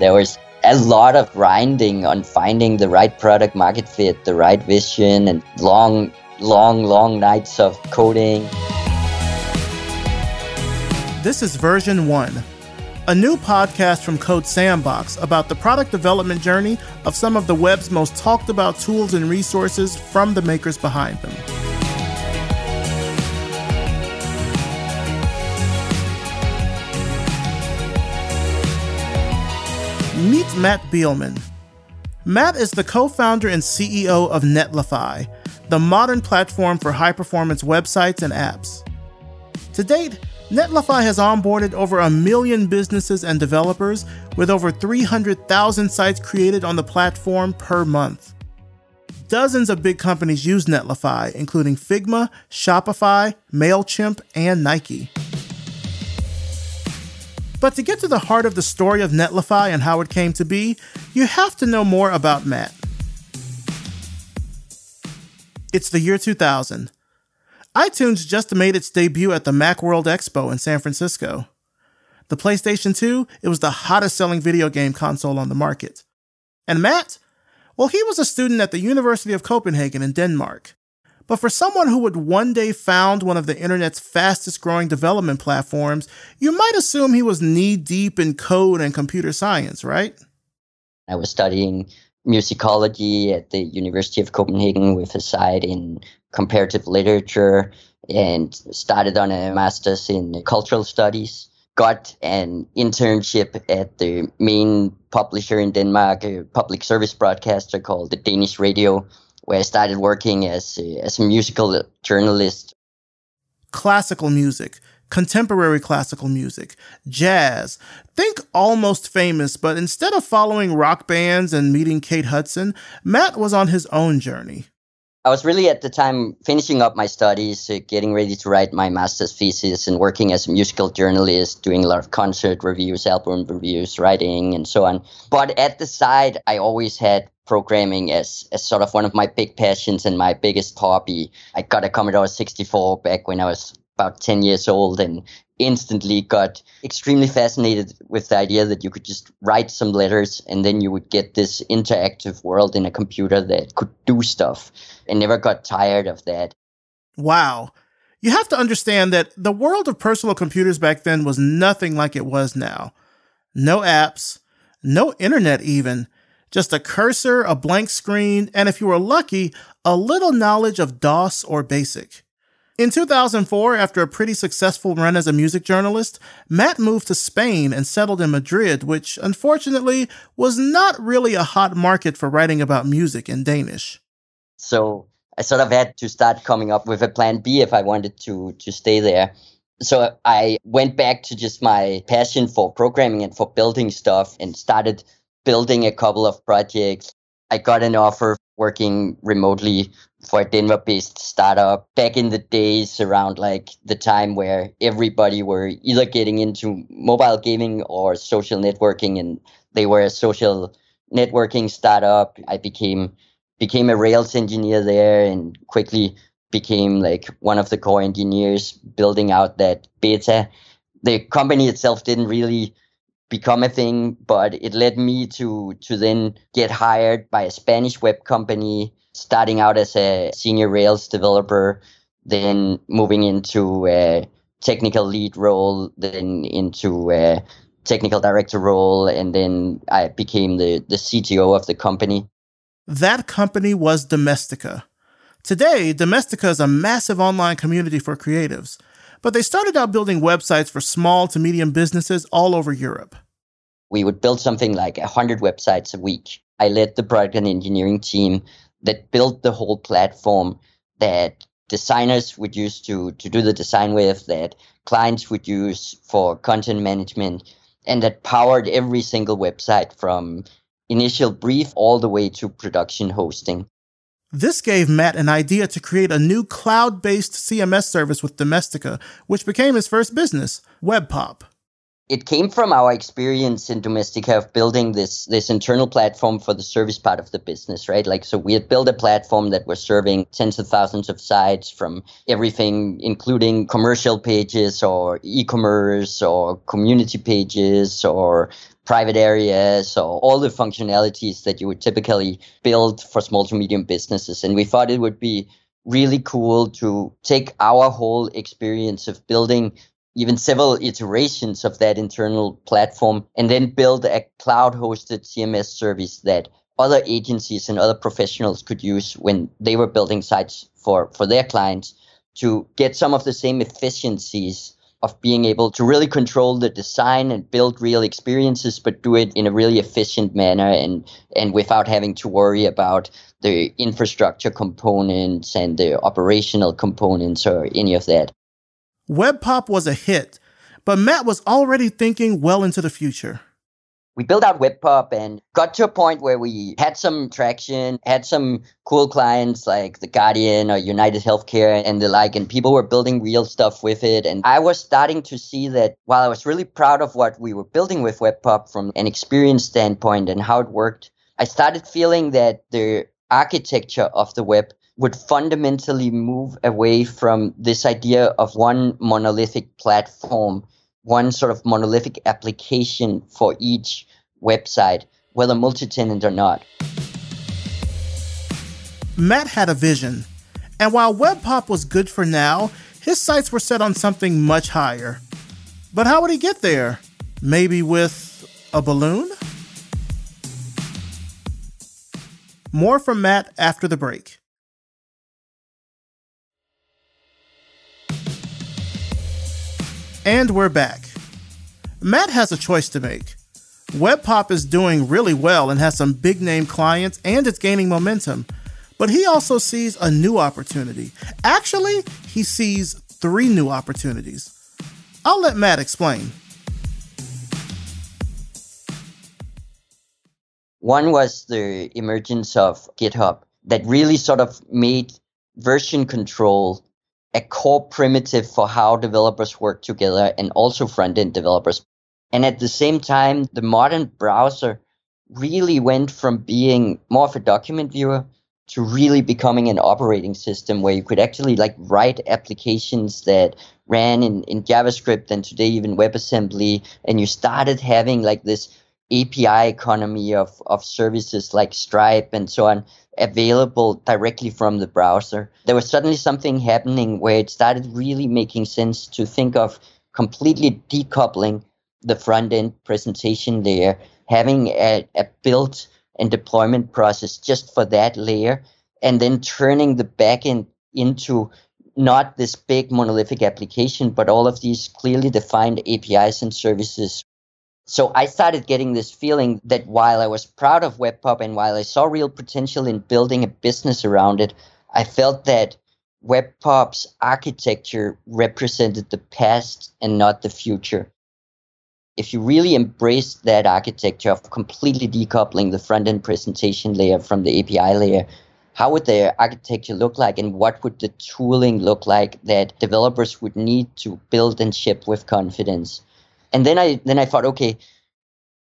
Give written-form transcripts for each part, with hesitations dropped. There was a lot of grinding on finding the right product market fit, the right vision, and long nights of coding. This is Version One, a new podcast from Code Sandbox about the product development journey of some of the web's most talked about tools and resources from the makers behind them. Meet Matt Biilmann. Matt is the co-founder and CEO of Netlify, the modern platform for high-performance websites and apps. To date, Netlify has onboarded over 1 million businesses and developers, with over 300,000 sites created on the platform per month. Dozens of big companies use Netlify, including Figma, Shopify, Mailchimp, and Nike. But to get to the heart of the story of Netlify and how it came to be, you have to know more about Matt. It's the year 2000. iTunes just made its debut at the MacWorld Expo in San Francisco. The PlayStation 2, it was the hottest selling video game console on the market. And Matt? Well, he was a student at the University of Copenhagen in Denmark. But for someone who would one day found one of the internet's fastest growing development platforms, you might assume he was knee-deep in code and computer science, right? I was studying musicology at the University of Copenhagen with a side in comparative literature, and started on a master's in cultural studies. Got an internship at the main publisher in Denmark, a public service broadcaster called the Danish Radio, where I started working as a musical journalist. Classical music, contemporary classical music, jazz. Think Almost Famous, but instead of following rock bands and meeting Kate Hudson, Matt was on his own journey. I was really at the time finishing up my studies, getting ready to write my master's thesis and working as a musical journalist, doing a lot of concert reviews, album reviews, writing, and so on. But at the side, I always had programming as sort of one of my big passions and my biggest hobby. I got a Commodore 64 back when I was about 10 years old and instantly got extremely fascinated with the idea that you could just write some letters and then you would get this interactive world in a computer that could do stuff, and never got tired of that. Wow. You have to understand that the world of personal computers back then was nothing like it was now. No apps, no internet even, just a cursor, a blank screen, and if you were lucky, a little knowledge of DOS or BASIC. In 2004, after a pretty successful run as a music journalist, Matt moved to Spain and settled in Madrid, which unfortunately was not really a hot market for writing about music in Danish. So I sort of had to start coming up with a plan B if I wanted to stay there. So I went back to just my passion for programming and for building stuff and started building a couple of projects. I got an offer working remotely for a Denver-based startup back in the days around like the time where everybody were either getting into mobile gaming or social networking, and they were a social networking startup. I became a Rails engineer there and quickly became like one of the core engineers building out that beta. The company itself didn't really become a thing, but it led me to then get hired by a Spanish web company, starting out as a senior Rails developer, then moving into a technical lead role, then into a technical director role, and then I became the CTO of the company. That company was Domestika. Today, Domestika is a massive online community for creatives, but they started out building websites for small to medium businesses all over Europe. We would build something like 100 websites a week. I led the product and engineering team that built the whole platform that designers would use to do the design with, that clients would use for content management, and that powered every single website from initial brief all the way to production hosting. This gave Matt an idea to create a new cloud-based CMS service with Domestika, which became his first business, WebPop. It came from our experience in Domestika of building this internal platform for the service part of the business, right? Like, so we had built a platform that was serving tens of thousands of sites, from everything, including commercial pages or e-commerce or community pages or private areas, or all the functionalities that you would typically build for small to medium businesses. And we thought it would be really cool to take our whole experience of building even several iterations of that internal platform and then build a cloud-hosted CMS service that other agencies and other professionals could use when they were building sites for their clients, to get some of the same efficiencies of being able to really control the design and build real experiences, but do it in a really efficient manner and without having to worry about the infrastructure components and the operational components or any of that. WebPop was a hit, but Matt was already thinking well into the future. We built out WebPop and got to a point where we had some traction, had some cool clients like The Guardian or United Healthcare and the like, and people were building real stuff with it. And I was starting to see that while I was really proud of what we were building with WebPop from an experience standpoint and how it worked, I started feeling that the architecture of the web would fundamentally move away from this idea of one monolithic platform, one sort of monolithic application for each website, whether multi-tenant or not. Matt had a vision, and while WebPop was good for now, his sights were set on something much higher. But how would he get there? Maybe with a balloon? More from Matt after the break. And we're back. Matt has a choice to make. WebPop is doing really well and has some big-name clients, and it's gaining momentum. But he also sees a new opportunity. Actually, he sees 3 new opportunities. I'll let Matt explain. One was the emergence of GitHub that really sort of made version control a core primitive for how developers work together, and also front-end developers. And at the same time, the modern browser really went from being more of a document viewer to really becoming an operating system where you could actually write applications that ran in JavaScript and today even WebAssembly. And you started having this API economy of services like Stripe and so on available directly from the browser. There was suddenly something happening where it started really making sense to think of completely decoupling the front-end presentation layer, having a build and deployment process just for that layer, and then turning the back-end into not this big monolithic application, but all of these clearly defined APIs and services. So I started getting this feeling that while I was proud of WebPop and while I saw real potential in building a business around it, I felt that WebPop's architecture represented the past and not the future. If you really embraced that architecture of completely decoupling the front-end presentation layer from the API layer, how would their architecture look like, and what would the tooling look like that developers would need to build and ship with confidence? And then I thought, okay,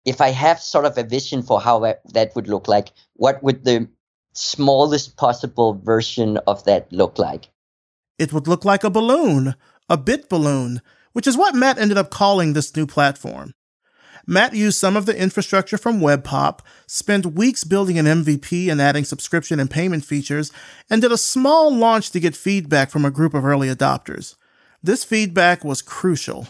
if I have sort of a vision for how that would look like, what would the smallest possible version of that look like? It would look like a balloon, a BitBalloon, which is what Matt ended up calling this new platform. Matt used some of the infrastructure from WebPop, spent weeks building an MVP and adding subscription and payment features, and did a small launch to get feedback from a group of early adopters. This feedback was crucial.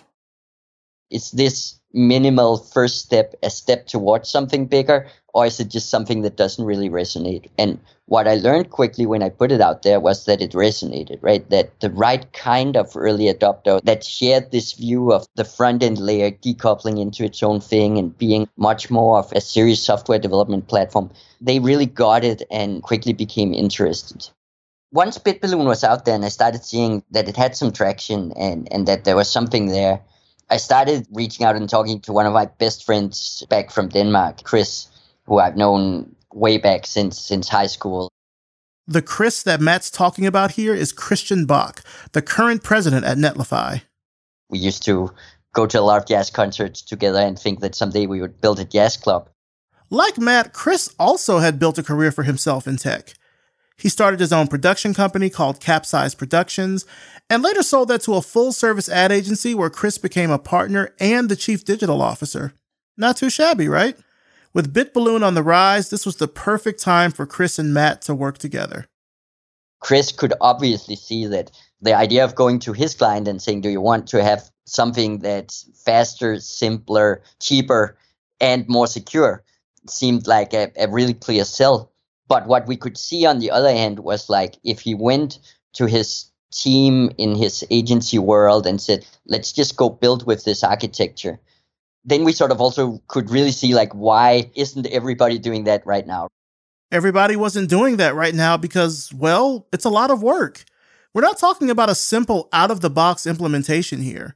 Is this minimal first step a step towards something bigger, or is it just something that doesn't really resonate? And what I learned quickly when I put it out there was that it resonated, right? That the right kind of early adopter that shared this view of the front-end layer decoupling into its own thing and being much more of a serious software development platform, they really got it and quickly became interested. Once BitBalloon was out there and I started seeing that it had some traction and that there was something there, I started reaching out and talking to one of my best friends back from Denmark, Chris, who I've known way back since high school. The Chris that Matt's talking about here is Christian Bach, the current president at Netlify. We used to go to a lot of jazz concerts together and think that someday we would build a jazz club. Like Matt, Chris also had built a career for himself in tech. He started his own production company called Capsize Productions and later sold that to a full-service ad agency where Chris became a partner and the chief digital officer. Not too shabby, right? With BitBalloon on the rise, this was the perfect time for Chris and Matt to work together. Chris could obviously see that the idea of going to his client and saying, do you want to have something that's faster, simpler, cheaper, and more secure, seemed like a really clear sell. But what we could see on the other hand was like if he went to his team in his agency world and said, let's just go build with this architecture, then we sort of also could really see like why isn't everybody doing that right now? Everybody wasn't doing that right now because, well, it's a lot of work. We're not talking about a simple out-of-the-box implementation here.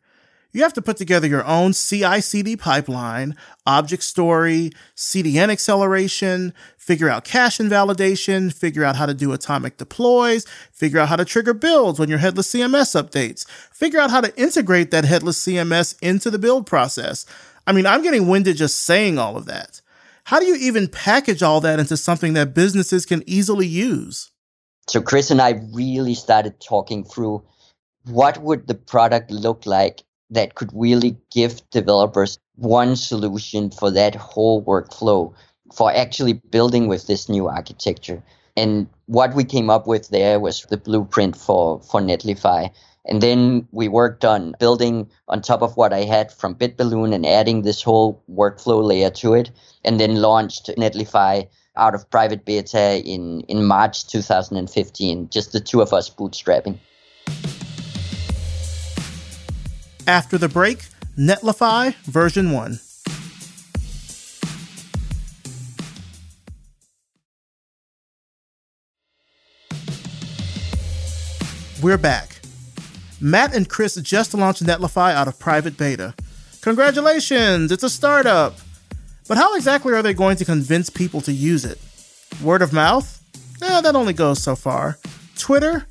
You have to put together your own CI/CD pipeline, object story, CDN acceleration, figure out cache invalidation, figure out how to do atomic deploys, figure out how to trigger builds when your headless CMS updates, figure out how to integrate that headless CMS into the build process. I mean, I'm getting winded just saying all of that. How do you even package all that into something that businesses can easily use? So Chris and I really started talking through what would the product look like that could really give developers one solution for that whole workflow for actually building with this new architecture. And what we came up with there was the blueprint for Netlify. And then we worked on building on top of what I had from BitBalloon and adding this whole workflow layer to it, and then launched Netlify out of private beta in March 2015, just the two of us bootstrapping. After the break, Netlify version 1. We're back. Matt and Chris just launched Netlify out of private beta. Congratulations, it's a startup. But how exactly are they going to convince people to use it? Word of mouth? That only goes so far. Twitter?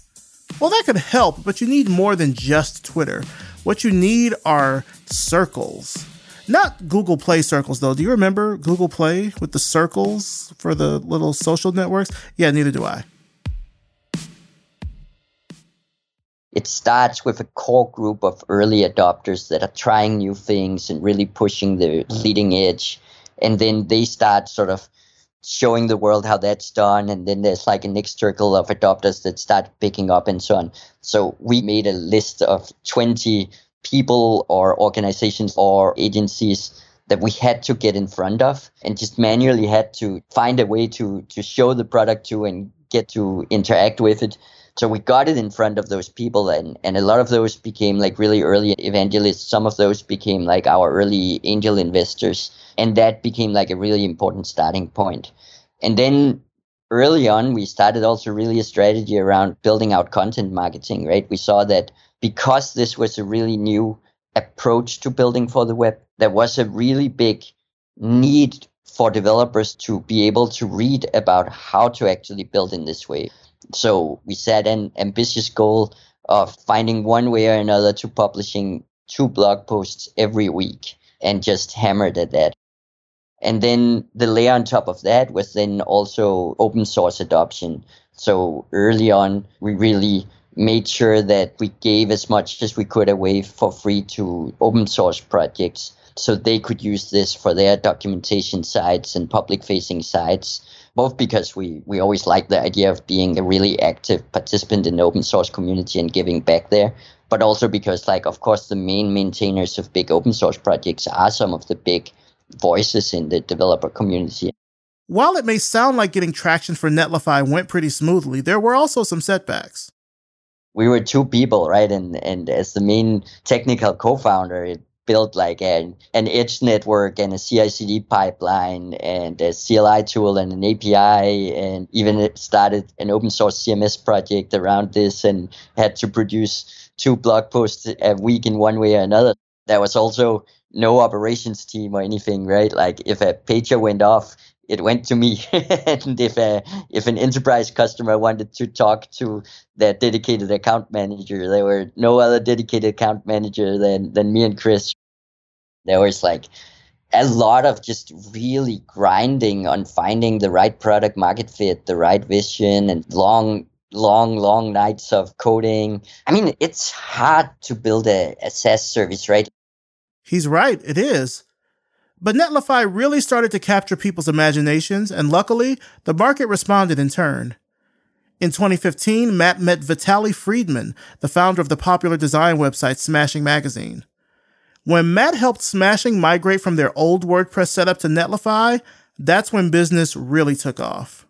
Well, that could help, but you need more than just Twitter. What you need are circles. Not Google Play circles, though. Do you remember Google Play with the circles for the little social networks? Yeah, neither do I. It starts with a core group of early adopters that are trying new things and really pushing the leading edge. And then they start sort of showing the world how that's done, and then there's like a next circle of adopters that start picking up and so on. So we made a list of 20 people or organizations or agencies that we had to get in front of and just manually had to find a way to show the product to and get to interact with it. So we got it in front of those people, and a lot of those became like really early evangelists. Some of those became like our early angel investors, and that became like a really important starting point. And then early on, we started also really a strategy around building out content marketing, right? We saw that because this was a really new approach to building for the web, there was a really big need for developers to be able to read about how to actually build in this way. So we set an ambitious goal of finding one way or another to publishing 2 blog posts every week and just hammered at that. And then the layer on top of that was then also open source adoption. So early on, we really made sure that we gave as much as we could away for free to open source projects so they could use this for their documentation sites and public-facing sites, both because we always liked the idea of being a really active participant in the open source community and giving back there, but also because, like, of course, the main maintainers of big open source projects are some of the big voices in the developer community. While it may sound like getting traction for Netlify went pretty smoothly, there were also some setbacks. We were 2 people, right? And as the main technical co-founder, it built like an edge network and a CI/CD pipeline and a CLI tool and an API, and even started an open source CMS project around this and had to produce 2 blog posts a week in one way or another. There was also no operations team or anything, right? Like if a pager went off, it went to me. And if an enterprise customer wanted to talk to their dedicated account manager, there were no other dedicated account manager than me and Chris. There was like a lot of just really grinding on finding the right product market fit, the right vision, and long nights of coding. I mean, it's hard to build a SaaS service, right? He's right. It is. But Netlify really started to capture people's imaginations, and luckily, the market responded in turn. In 2015, Matt met Vitaly Friedman, the founder of the popular design website Smashing Magazine. When Matt helped Smashing migrate from their old WordPress setup to Netlify, that's when business really took off.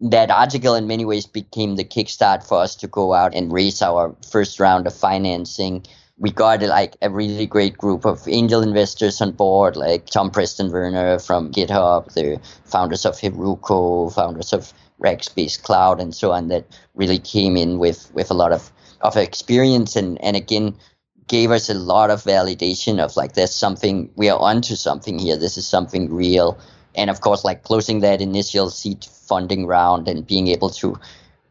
That article in many ways became the kickstart for us to go out and raise our first round of financing. We got like a really great group of angel investors on board, like Tom Preston Werner from GitHub, the founders of Heruko, founders of Rackspace Cloud, and so on, that really came in with a lot of experience and again gave us a lot of validation of like, there's something, we are onto something here, this is something real. And of course, like closing that initial seed funding round and being able to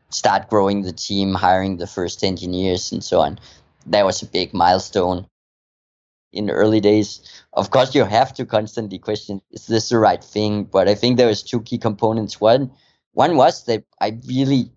start growing the team, hiring the first engineers and so on, that was a big milestone. In the early days, of course, you have to constantly question, is this the right thing? But I think there was two key components. One was that I really,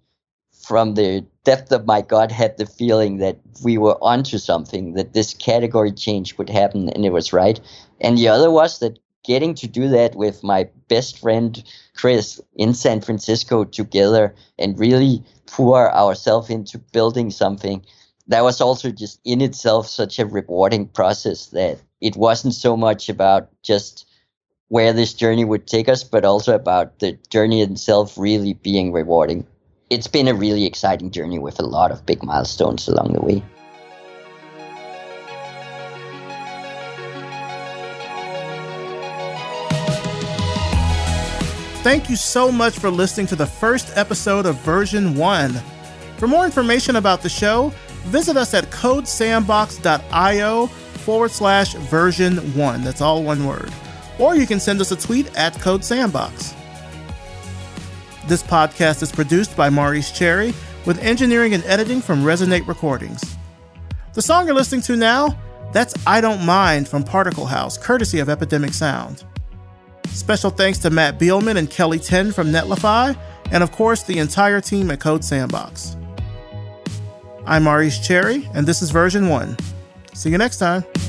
from the depth of my gut, had the feeling that we were onto something, that this category change would happen, and it was right. And the other was that getting to do that with my best friend, Chris, in San Francisco together and really pour ourselves into building something, that was also just in itself such a rewarding process that it wasn't so much about just where this journey would take us, but also about the journey itself really being rewarding. It's been a really exciting journey with a lot of big milestones along the way. Thank you so much for listening to the first episode of Version One. For more information about the show, visit us at codesandbox.io/version1. That's all one word. Or you can send us a tweet at Code Sandbox. This podcast is produced by Maurice Cherry, with engineering and editing from Resonate Recordings. The song you're listening to now, that's I Don't Mind from Particle House, courtesy of Epidemic Sound. Special thanks to Matt Biilmann and Kelly Ten from Netlify, and of course the entire team at Code Sandbox. I'm Maurice Cherry, and this is Version One. See you next time.